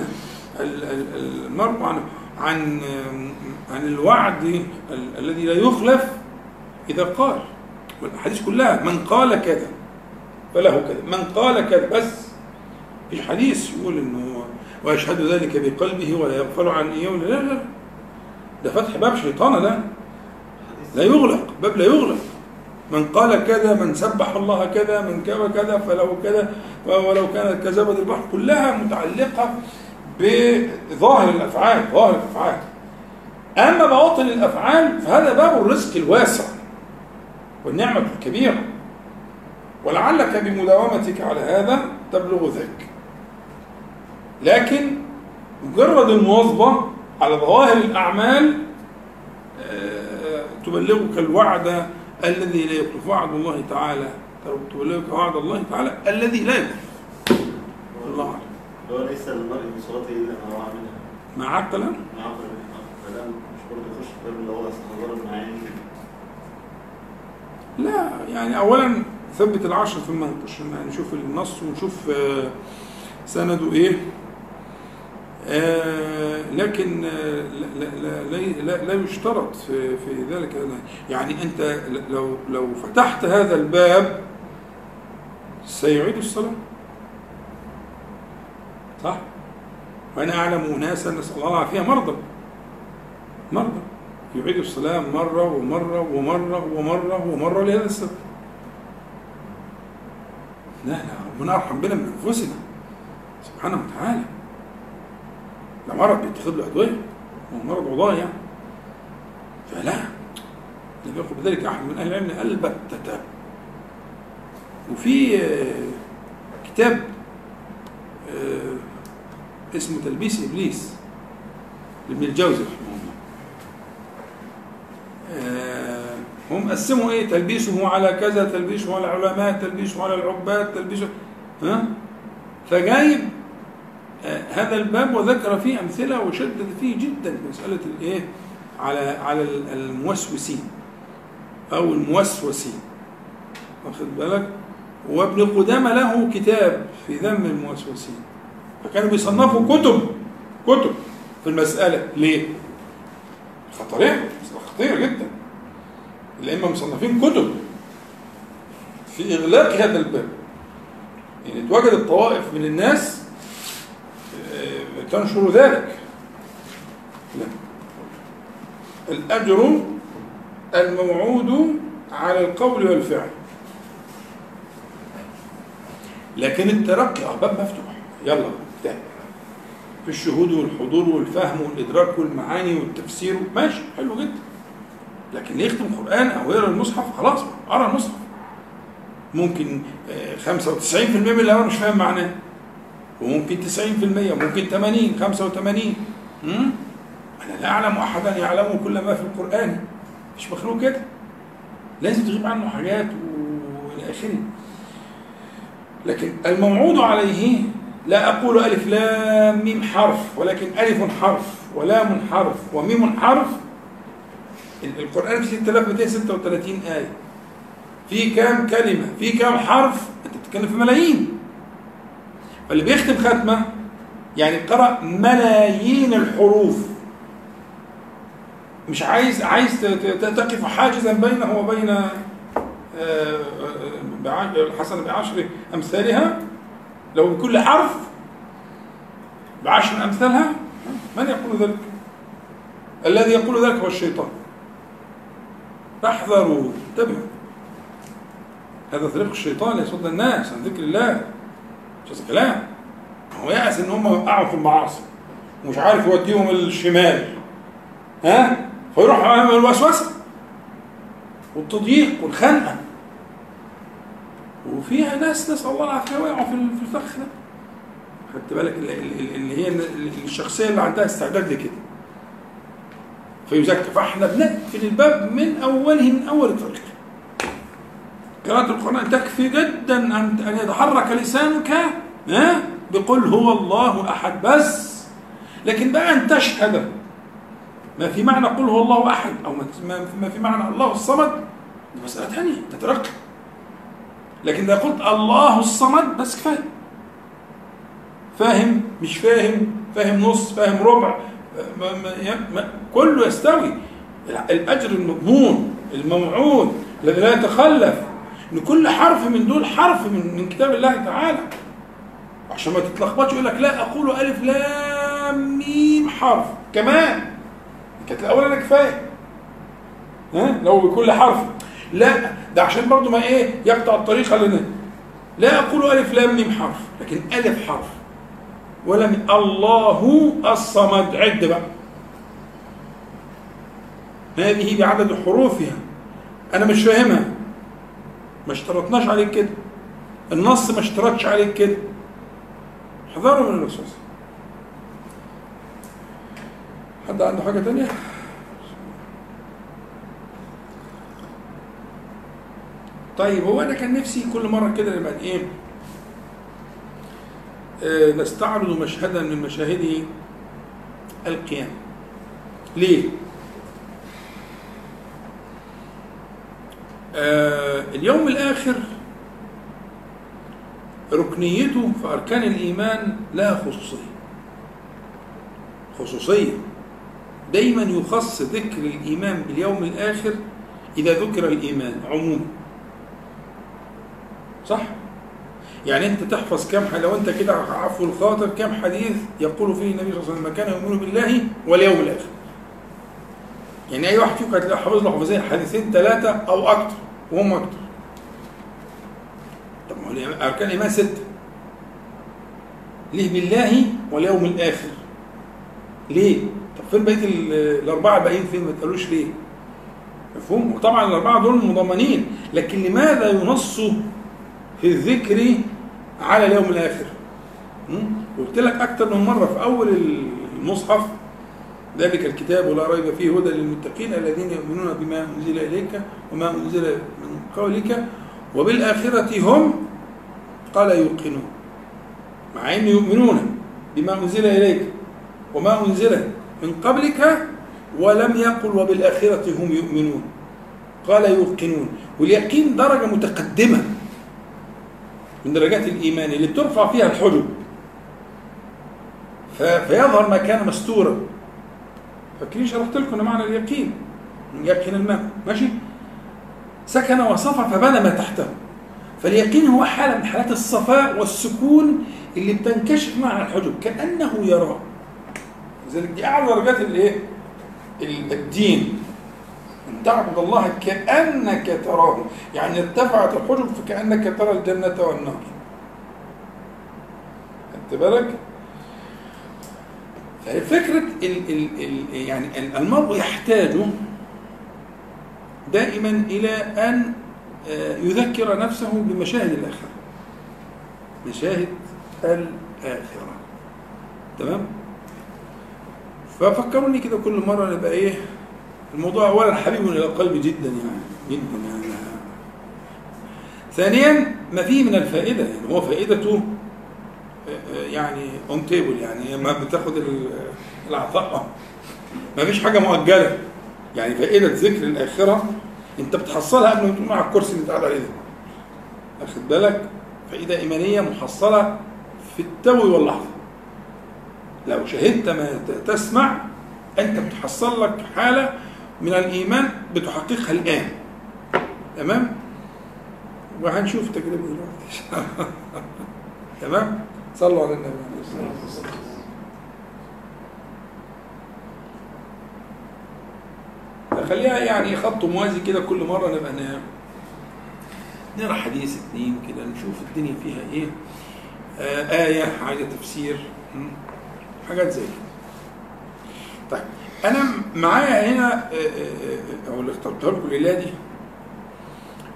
المرء عن الوعد الذي لا يخلف إذا قال. والحديث كلها من قال كذا فله كذا، من قال كذا، بس مش حديث يقول إنه ويشهد ذلك بقلبه ولا يغفل عن يوم. لا ده فتح باب شيطانة، ده لا يغلق باب، لا يغلق. من قال كذا، من سبح الله كذا، من كذا فلو كذا، ولو كانت كزبد البحر، كلها متعلقة بظاهر الأفعال. أما بواطن الأفعال فهذا باب الرزق الواسع والنعمة الكبيرة، ولعلك بمداومتك على هذا تبلغ ذاك. لكن مجرد المواظبة على ظواهر الأعمال تبلغك الوعد الذي لا يخلف، وعد الله تعالى تبلغك وعد الله تعالى الذي لا يخلف. الله أعلم. هو ليس المرء بصلاته إلا ما وعى منها. معاك كلام؟ معاك كلام، مش برضه يخش في باب اللي هو استحضار المعاني. لا يعني أولا ثبت العشر ثم انقش، نشوف النص ونشوف سنده إيه. لكن لا يشترط في ذلك، يعني أنت لو فتحت هذا الباب سيعيد الصلاة، صح؟ وأنا أعلم أناسا نسأل الله العافية مرضى يعيدوا الصلاة مرة ومرة ومرة ومرة ومرة لهذا السبب. لا ربنا أرحم بنا من أنفسنا سبحانه وتعالى. ده مرض بيتخذ له أدوية، ومرض عضال يعني، فلا لم يقل بذلك أحد من أهل العلم البتة. وفي كتاب اسمه تلبيس إبليس لابن الجوزي رحمه الله، هم قسموا إيه؟ تلبيسه على كذا، تلبيسه على العلماء، تلبيسه على العباد، تلبيسه فجايب هذا الباب وذكر فيه أمثلة وشدد فيه جدا مسألة الإيه على الموسوسين أو الموسوسين، واخد بالك؟ وابن قدامة له كتاب في ذم الموسوسين، فكانوا بيصنفوا كتب في المسألة. ليه؟ خطرية، خطيرة جدا. الأئمة مصنفين كتب في إغلاق هذا الباب، يعني اتوجدت طوائف من الناس تنشر ذلك. لا، الأجر الموعود على القول والفعل، لكن الترقي باب مفتوح. يلا ده في الشهود والحضور والفهم والإدراك والمعاني والتفسير، ماشي حلو جدا. لكن ليه يختم القرآن أو يقرأ المصحف؟ خلاص أقرأ المصحف، ممكن 95% من اللي أنا مش فاهم معناه، وممكن 90%، ممكن 80، 85. أنا لا أعلم أحدا يعلمه كل ما في القرآن، مش مخلوق كده، لازم تغيب عنه حاجات وإلى آخره. لكن الموعود عليه لا أقول ألف لام ميم حرف، ولكن ألف حرف ولام حرف وميم حرف. القرآن فيه 6236 آية، في كام كلمة، في كام حرف؟ أنت بتتكلم في ملايين. اللي بيختم ختمة يعني قرأ ملايين الحروف، مش عايز تقف حاجزا بينه وبين الحسنة بعشر أمثالها، لو بكل حرف بعشر أمثالها. من يقول ذلك؟ الذي يقول ذلك هو الشيطان. فاحذروا، انتبهوا، هذا طريق الشيطان ليصد الناس عن ذكر الله. مش هذا كلام، هو يأس ان هم وقعوا في المعاصي ومش عارف يوديهم الشمال، ها، فيروح امام الوسوسه والتضييق والخنقه. وفيها ناس نسال الله العافيه وقعوا في الفخ ده. خدت بالك اللي هي الشخصيه اللي عندها استعداد لكده فيذاكر. فاحنا بنقفل الباب من اوله، من اول الفرق. قراءة القرآن تكفي جدا ان يتحرك لسانك بقول هو الله احد بس. لكن بقى ان تشهد ما في معنى قل هو الله احد او ما في معنى الله الصمد، دي مسألة ثانية تترقى. لكن اذا قلت الله الصمد بس كفاية. فاهم؟ مش فاهم، فاهم نص، فاهم ربع، كله يستوي. الاجر المضمون الموعود الذي لا يتخلف، ان كل حرف من دول حرف من كتاب الله تعالى. عشان ما تتلخبطش يقول لك لا اقول الف لام ميم حرف كمان، كانت الاولانيه كفايه. ها لو بكل حرف، لا ده عشان برضو ما يقطع الطريق لنا. لا اقول الف لام ميم حرف، لكن الف حرف ولا من الله الصمد. عد بقى هذه بعدد حروفها، انا مش فاهمها، ما اشترطناش عليك كده، النص ما اشترطش عليك كده. احذروا من الوسوسه. حد عنده حاجه ثانيه؟ طيب، هو انا كان نفسي كل مره كده نبقى نستعرض مشهدا من مشاهد القيامه. ليه؟ اليوم الآخر ركنيته في أركان الإيمان لا خصوصية. خصوصية دايما يخص ذكر الإيمان باليوم الآخر إذا ذكر الإيمان عموما، صح؟ يعني أنت تحفظ كم حديث لو أنت كده عفو الخاطر، كم حديث يقول فيه النبي صلى الله عليه وسلم ما كان يؤمن بالله واليوم الآخر. يعني أي واحد فيكم هتلاقي حافظ له حافظين حديثين ثلاثة أو أكثر، وهم أكثر. طب ما هو أركان الإيمان ستة. ليه بالله واليوم الآخر؟ ليه؟ طب فين بقية الأربعة الباقيين؟ فين؟ ما تقالوش ليه؟ مفهوم؟ وطبعا الأربعة دول مضمنين، لكن لماذا ينص في الذكر على اليوم الآخر؟ قلت لك أكثر من مرة في أول المصحف: ذلك الكتاب لا ريب فيه هدى للمتقين الذين يؤمنون بما أنزل إليك وما أنزل من قبلك وبالآخرة هم قال يوقنون. مع أن يؤمنون بما أنزل إليك وما أنزل من قبلك، ولم يقل وبالآخرة هم يؤمنون، قال يوقنون. واليقين درجة متقدمة من درجات الإيمان اللي بترفع فيها الحجب، فيظهر ما كان مستورا. فاكرين شرحت لكم معنى اليقين؟ يقين الماء، ماشي؟ سكن وصفى فبنى ما تحته. فاليقين هو حالة من حالات الصفاء والسكون اللي بتنكشف مع الحجب كأنه يراه. لذلك دي أعلى درجات الدين، أن تعبد الله كأنك تراه. يعني ارتفعت الحجب فكأنك ترى الجنة والنار. خدت بالك؟ فكرة يعني المرء يحتاج دائما إلى أن يذكر نفسه بمشاهد الآخرة. مشاهد الآخرة، تمام؟ ففكروني كده كل مرة نبقى الموضوع أولا حبيب إلى القلب جدا، يعني. ثانيا ما فيه من الفائدة، يعني هو فائدته يعني اون تيبل، يعني ما بتاخد العطاء، ما فيش حاجه مؤجله. يعني فائده ذكر الاخره انت بتحصلها قبل ما تقوم على الكرسي اللي بتقعد عليه ده، واخد بالك؟ فائده ايمانيه محصله في التو واللحظه. لو شاهدت ما تسمع انت بتحصل لك حاله من الايمان بتحققها الان. تمام؟ وهنشوف تجربه دلوقتي. تمام؟ صلوا على النبي. خليها يعني خط موازي كده، كل مره نبقى نقرا حديث اتنين كده نشوف الدنيا فيها ايه، آية عايزة تفسير، حاجات زي كده. طيب انا معايا هنا او اللي اخترتها لكم الليله دي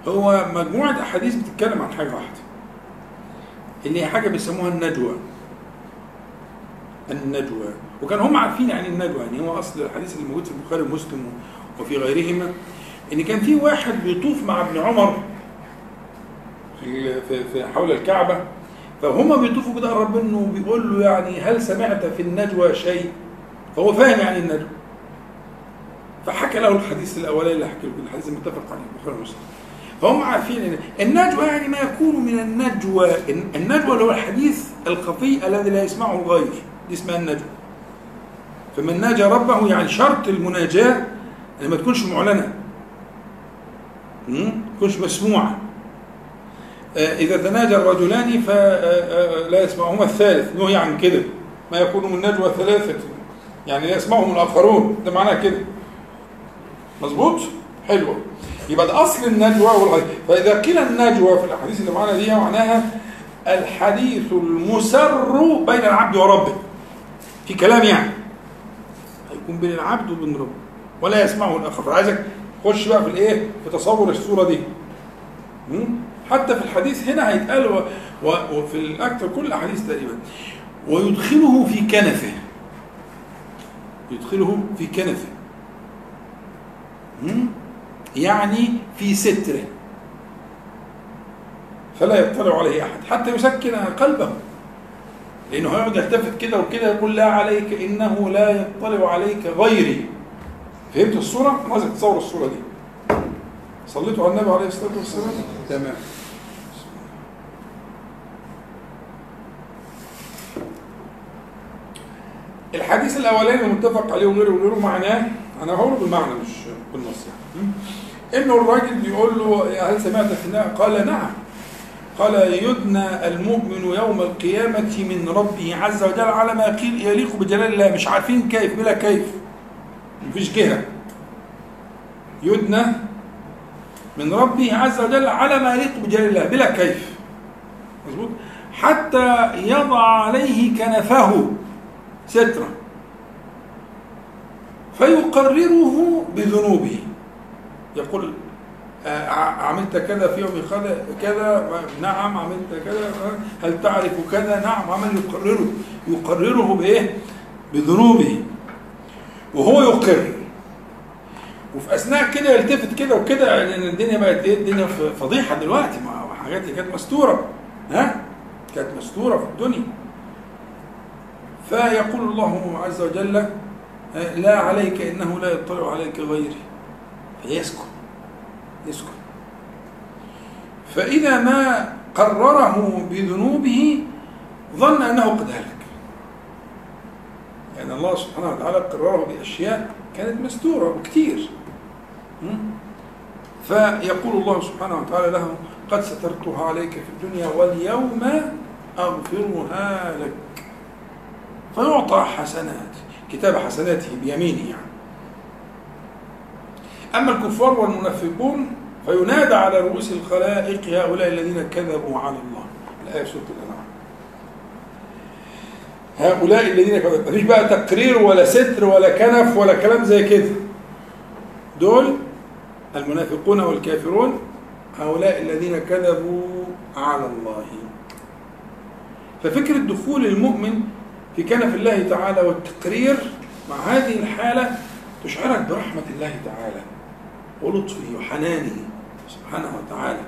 هو مجموعه احاديث بتتكلم عن حاجه واحده، اللي هي حاجه بيسموها النجوى. النجوى، وكان هم عارفين يعني النجوى، يعني هو اصل الحديث اللي موجود في البخاري ومسلم وفي غيرهما، ان كان في واحد بيطوف مع ابن عمر في حول الكعبه، فهم بيطوفوا كده قرب منه وبيقول له يعني هل سمعت في النجوى شيء؟ فهو فاهم يعني النجوى، فحكى له الحديث الاولاني اللي حكى له، الحديث المتفق عليه البخاري ومسلم. فهم عارفين النجوى يعني ما يكون من النجوى. النجوى اللي هو الحديث الخفي الذي لا يسمعه الغير، دي اسمها النجوى. فمن ناجى ربه، يعني شرط المناجاة ان ما تكونش معلنة، ما تكونش مسموعة. إذا تناجى الرجلان فلا يسمعهما الثالث، نهي عن كده، ما يكون من نجوى ثلاثة يعني لا يسمعهم الآخرون، ده معناه كده. مظبوط؟ حلوة. يبقى ده أصل النجوى والغير. فإذا كلا النجوى في الأحاديث اللي معانا دي معناها الحديث المسر بين العبد وربه، في كلام يعني هيكون بين العبد وبين ربه ولا يسمعه الآخر. عايزك خش بقى في الإيه؟ في تصور الصورة دي. حتى في الحديث هنا هيتقال وفي الأكثر كل الأحاديث تقريبا، ويدخله في كنفه. يدخله في كنفه يعني في ستره، فلا يطلع عليه أحد حتى يسكن قلبه، لأنه هيقعد يلتفت كده وكده يقول لا عليك إنه لا يطلع عليك غيري. فهمت الصورة؟ عايزك تصور الصورة دي. صليتوا على النبي عليه الصلاة والسلام؟ تمام. الحديث الأولاني المتفق عليه وغيره وغيره معناه، أنا هقوله بالمعنى مش بالنص، يعني إنه الراجل بيقول له هل سمعت في النار؟ قال نعم. قال يدنى المؤمن يوم القيامة من ربه عز وجل على ما قيل يليق بجلال الله، مش عارفين كيف، بلا كيف، مفيش جهة. يدنى من ربه عز وجل على ما يليق بجلال الله بلا كيف. مظبوط؟ حتى يضع عليه كنفه، سترة، فيقرره بذنوبه، يقول عملت كذا في يوم كذا، نعم عملت كذا، هل تعرف كذا، نعم، عمل يقرره بايه؟ بذنوبه، وهو يقر. وفي اثناء كده يلتفت كده وكده، لان الدنيا بقت ايه؟ الدنيا فضيحه دلوقتي، حاجات كانت مستوره، كانت مستوره في الدنيا. فيقول الله عز وجل لا عليك انه لا يطلع عليك غيري، فيسكت. يسكت. فإذا ما قرره بذنوبه ظن أنه قد هلك، لأن يعني الله سبحانه وتعالى قرره بأشياء كانت مستورة وكثير. فيقول الله سبحانه وتعالى له قد سترتها عليك في الدنيا واليوم أغفرها لك، فيعطى حسنات، كتاب حسناته بيمينه يعني. أما الكفار والمنافقون فينادى على رؤوس الخلائق هؤلاء الذين كذبوا على الله، الآية في سورة الأنعام. هؤلاء الذين كذبوا، مفيش بقى تقرير ولا ستر ولا كنف ولا كلام زي كده. دول المنافقون والكافرون، هؤلاء الذين كذبوا على الله. ففكرة دخول المؤمن في كنف الله تعالى والتقرير مع هذه الحالة تشعرك برحمة الله تعالى ولطفه وحنانه سبحانه وتعالى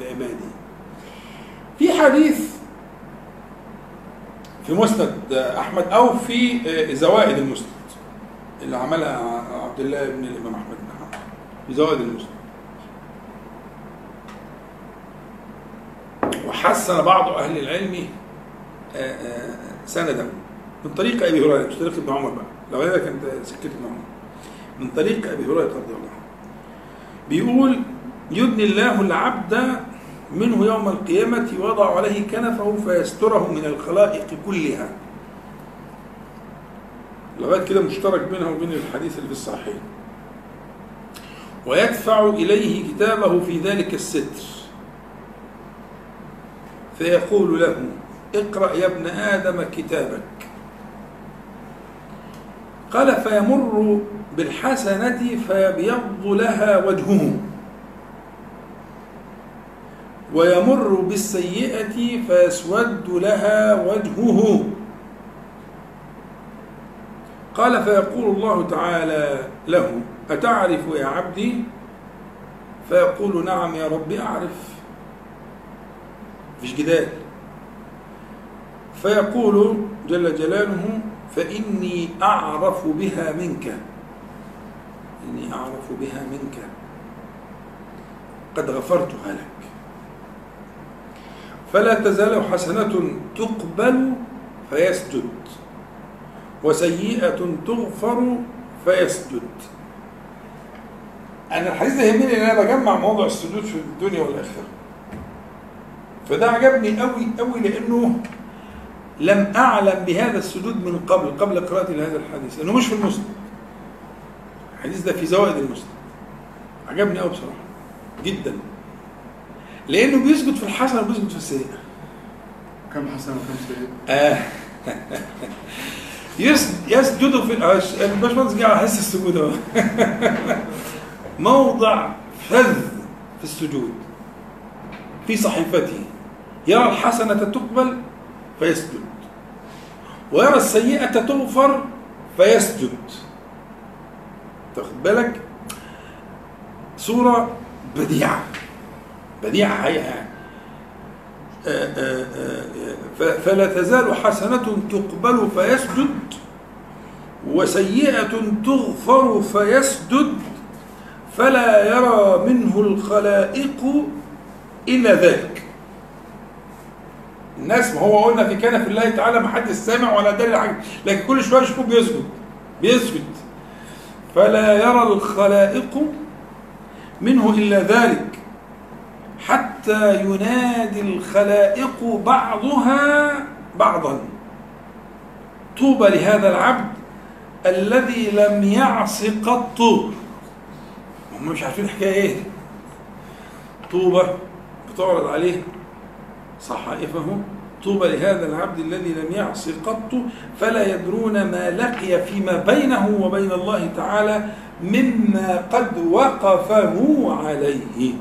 بعباده. في حديث في مسند أحمد أو في زوائد المسند اللي عملها عبد الله بن الإمام أحمد بن حنبل في زوائد المسند، وحسن بعض أهل العلم سندا من طريق أبي هريرة، مش طريق ابن عمر بقى، لو هذا كانت سكة ابن عمر. من طريق أبي هريرة رضي الله عنه. بيقول يدني الله العبد منه يوم القيامة وضع عليه كنفه فيستره من الخلائق كلها. لغاية كده مشترك بينها وبين الحديث اللي في الصحيحين. ويدفع إليه كتابه في ذلك الستر فيقول له اقرأ يا ابن آدم كتابك. قال فيمر بالحسنة فيبيض لها وجهه، ويمر بالسيئة فيسود لها وجهه. قال فيقول الله تعالى له أتعرف يا عبدي؟ فيقول نعم يا ربي أعرف، مفيش جدال. فيقول جل جلاله فإني أعرف بها منك، إني أعرف بها منك قد غفرتها لك. فلا تزال حسنة تقبل فيسجد، وسيئة تغفر فيسجد. أنا الحديث ده يهمني إن أنا بجمع موضوع السجود في الدنيا والآخرة، فده عجبني قوي قوي لأنه لم أعلم بهذا السجود من قبل قراءتي لهذا الحديث، لأنه مش في المسلم. الحديث ده في زوائد المسلم. عجبني قوي بصراحة جدا، لأنه بيسجد في الحسنة وبيسجد في السيئة. كم حسنة وكم سيئة؟ يسجدوا في الباشمهندس جه على حس السجود اهو. موضع فذ في السجود في صحيفته، يرى الحسنة تقبل فيسجد، ويرى السيئة تغفر فيسجد. تاخد بالك؟ صورة بديعة بديعة حقيقة. فلا تزال حسنة تقبل فيسجد، وسيئة تغفر فيسجد، فلا يرى منه الخلائق إلا ذلك. الناس ما هو قلنا في كنف الله تعالى ما حدش سامع ولا داري حاجة، لكن كل شوية يشوفوه بيسجد. فلا يرى الخلائق منه إلا ذلك حتى ينادي الخلائق بعضها بعضا. طوبى لهذا العبد الذي لم يعص قط. هم مش عارفين الحكايه ايه. طوبى بتعرض عليه صحائفه، طوبى لهذا العبد الذي لم يعص قط فلا يدرون ما لقي فيما بينه وبين الله تعالى مما قد وقفه عليه.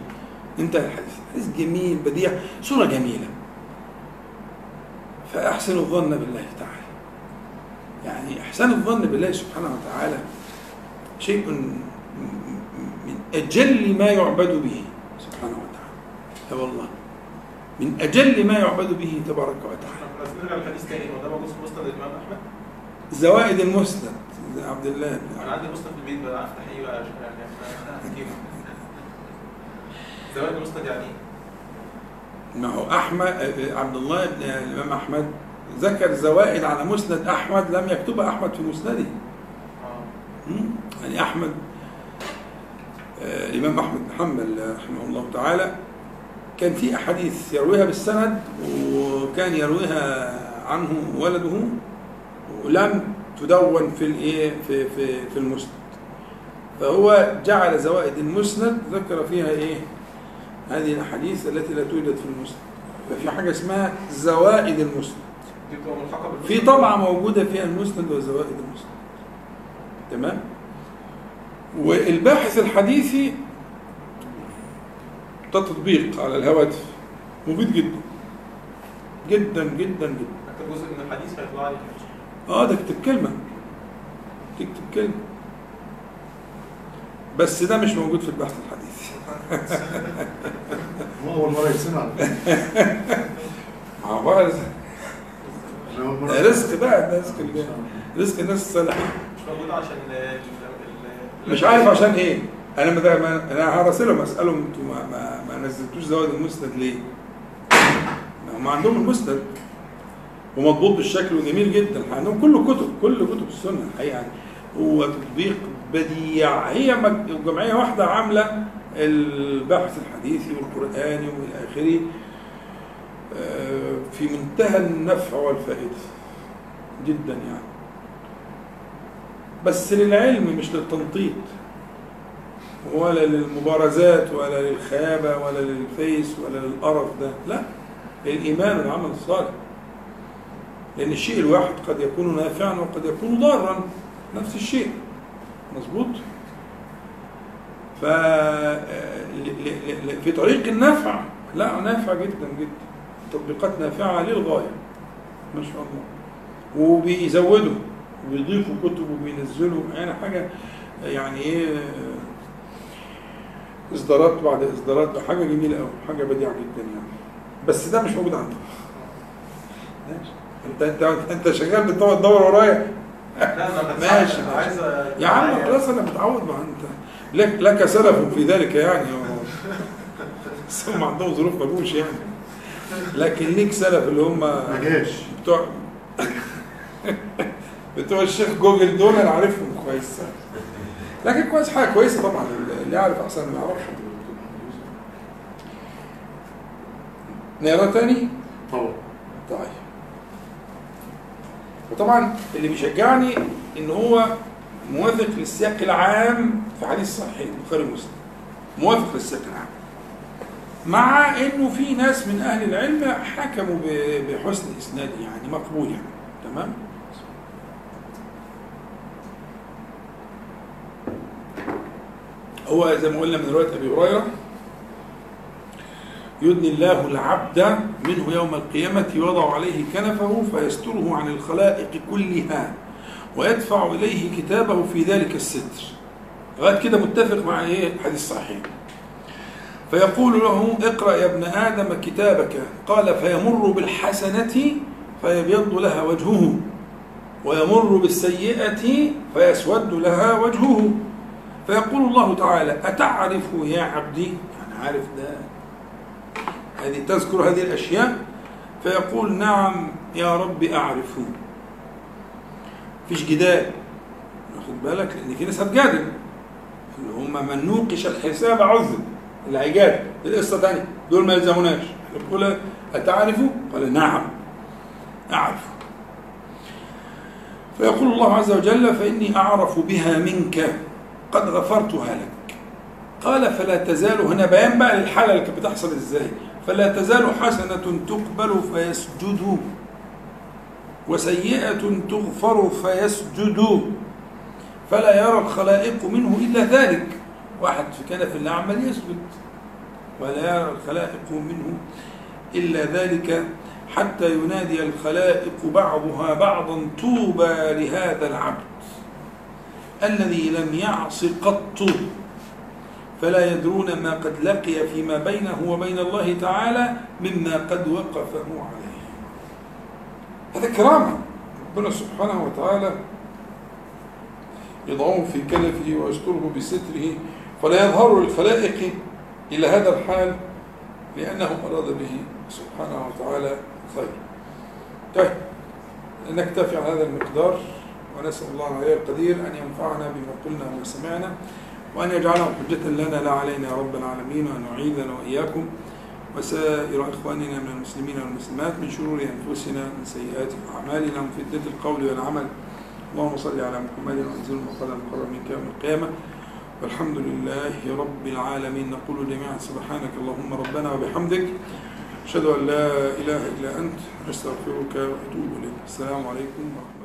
انتهى الحديث. حديث جميل بديع، صورة جميلة. فأحسن الظن بالله تعالى، يعني إحسان الظن بالله سبحانه وتعالى شيء من أجل ما يعبد به سبحانه وتعالى. يا والله من أجل ما يعبد به تبارك وتعالى. نرجع للحديث تاني، هو ده موجود في مسند الإمام أحمد؟ زوائد المسند عبد الله. أنا عندي مسند في البيت بقى، أفتح إيه بقى؟ زوائد المسند يعني ايه؟ ما هو أحمد عبد الله بن الإمام أحمد ذكر زوائد على مسند أحمد لم يكتبها أحمد في مسنده. يعني أحمد الإمام أحمد بن حنبل رحمه الله تعالى كان في أحاديث يرويها بالسند، وكان يرويها عنه ولده، ولم تدون في الإيه في في في المسند. فهو جعل زوائد المسند ذكر فيها إيه؟ هذه الأحاديث التي لا توجد في المسند. ففي حاجة اسمها زوائد المسند، في طبعة موجودة فيها المسند وزوائد المسند. تمام؟ والباحث الحديثي تطبيق على الهواتف مفيد جدا جدا جدا جدا. أكتب جزء من الحديث هيطلع لي ده تكتب كلمة بس، ده مش موجود في البحث الحديثي. ما أول مرة يسمع عبارة رزق بقى، رزق الناس الصالحة مش موجود. عشان مش عارف عشان ايه. انا هراسلهم اسالهم انتوا ما نزلتوش زوائد المسند ليه؟ هم عندهم المسند ومضبوط بالشكل وجميل جدا، عندهم كل كتب السنه الحقيقه وتطبيق بديع. هي جمعية واحدة عاملة البحث الحديثي والقرآني والآخري في منتهى النفع والفائدة جدا يعني، بس للعلم مش للتنطيط ولا للمبارزات ولا للخيابة ولا للفيس ولا للقرف ده، لا، للإيمان والعمل الصالح، لأن الشيء الواحد قد يكون نافعا وقد يكون ضارا، نفس الشيء، مظبوط؟ في طريق النفع لا، نافع جدا جدا، تطبيقات نافعة للغاية ما شاء الله، وبيزودوا وبيضيفوا كتب وبينزلوا يعني حاجة يعني إيه، إصدارات بعد إصدارات، حاجة جميلة أوي، حاجة بديعة جدا يعني، بس ده مش موجود عندك. أنت شغال بتقعد تدور ورايا. ماشي يا عم خلاص، أنا متعود، ما أنت لك سلف في ذلك يعني، بس هم عندهم ظروف ما جوش يعني، لكن ليك سلف اللي هم ما جاش بتوع الشيخ جوجل دول، أنا عارفهم كويس، لكن كويس حاجة كويسة طبعا، اللي يعرف أحسن من يعرف. نقرا تاني؟ طبعا. طيب. وطبعا اللي بيشجعني إن هو موافق للسياق العام في حديث صحيح البخاري ومسلم. موافق للسياق العام. مع إنه في ناس من أهل العلم حكموا بحسن إسناده يعني، مقبول يعني، تمام؟ هو زي ما قلنا من رواية أبي هريرة: يدني الله العبد منه يوم القيامة ويضع عليه كنفه فيستره عن الخلائق كلها ويدفع إليه كتابه في ذلك الستر. لغاية كده متفق مع إيه؟ الحديث صحيح. فيقول له: اقرأ يا ابن آدم كتابك. قال: فيمر بالحسنة فيبيض لها وجهه، ويمر بالسيئة فيسود لها وجهه، فيقول الله تعالى: أتعرف يا عبدي؟ أنا عارف ده، هذه تذكر هذه الأشياء. فيقول: نعم يا رب أعرفه. فيش جدال، ناخد بالك، لأن في ناس هتجادل، اللي هم من نوقش الحساب عذب، اللي هيجادل دي قصة تانية، دول ما يلزموناش. بتقول: أتعرفه؟ قال: نعم أعرفه. فيقول الله عز وجل: فإني أعرف بها منك قد غفرتها لك. قال: فلا تزال، هنا بيان بقى للحاله اللي كانت بتحصل ازاي، فلا تزال حسنه تقبل فيسجد، وسيئه تغفر فيسجد، فلا يرى الخلائق منه الا ذلك. واحد كان في الاعمال يسجد ولا يرى الخلائق منه الا ذلك، حتى ينادي الخلائق بعضها بعضا: طوبى لهذا العبد الذي لم يعص قط، فلا يدرون ما قد لقي فيما بينه وبين الله تعالى مما قد وقفه عليه. هذا كرامة ربنا سبحانه وتعالى، يضعه في كنفه ويستره بستره، فلا يظهر للخلائق إلى هذا الحال، لأنه أراد به سبحانه وتعالى خير. طيب، نكتفي على هذا المقدار، ونسأل الله العلي القدير أن ينفعنا بما قلنا وما سمعنا، وأن يجعله حجة لنا لا علينا يا رب العالمين، وأن يعيذنا وإياكم وسائر إخواننا من المسلمين والمسلمات من شرور أنفسنا من سيئات أعمالنا في فتنة القول والعمل. اللهم صل على محمد وأنزل المقعد المقرب منك يوم القيامة، والحمد لله رب العالمين. نقول جميعا: سبحانك اللهم ربنا وبحمدك، أشهد أن لا إله إلا أنت، أستغفرك وأتوب إليك. السلام عليكم ورحمة الله.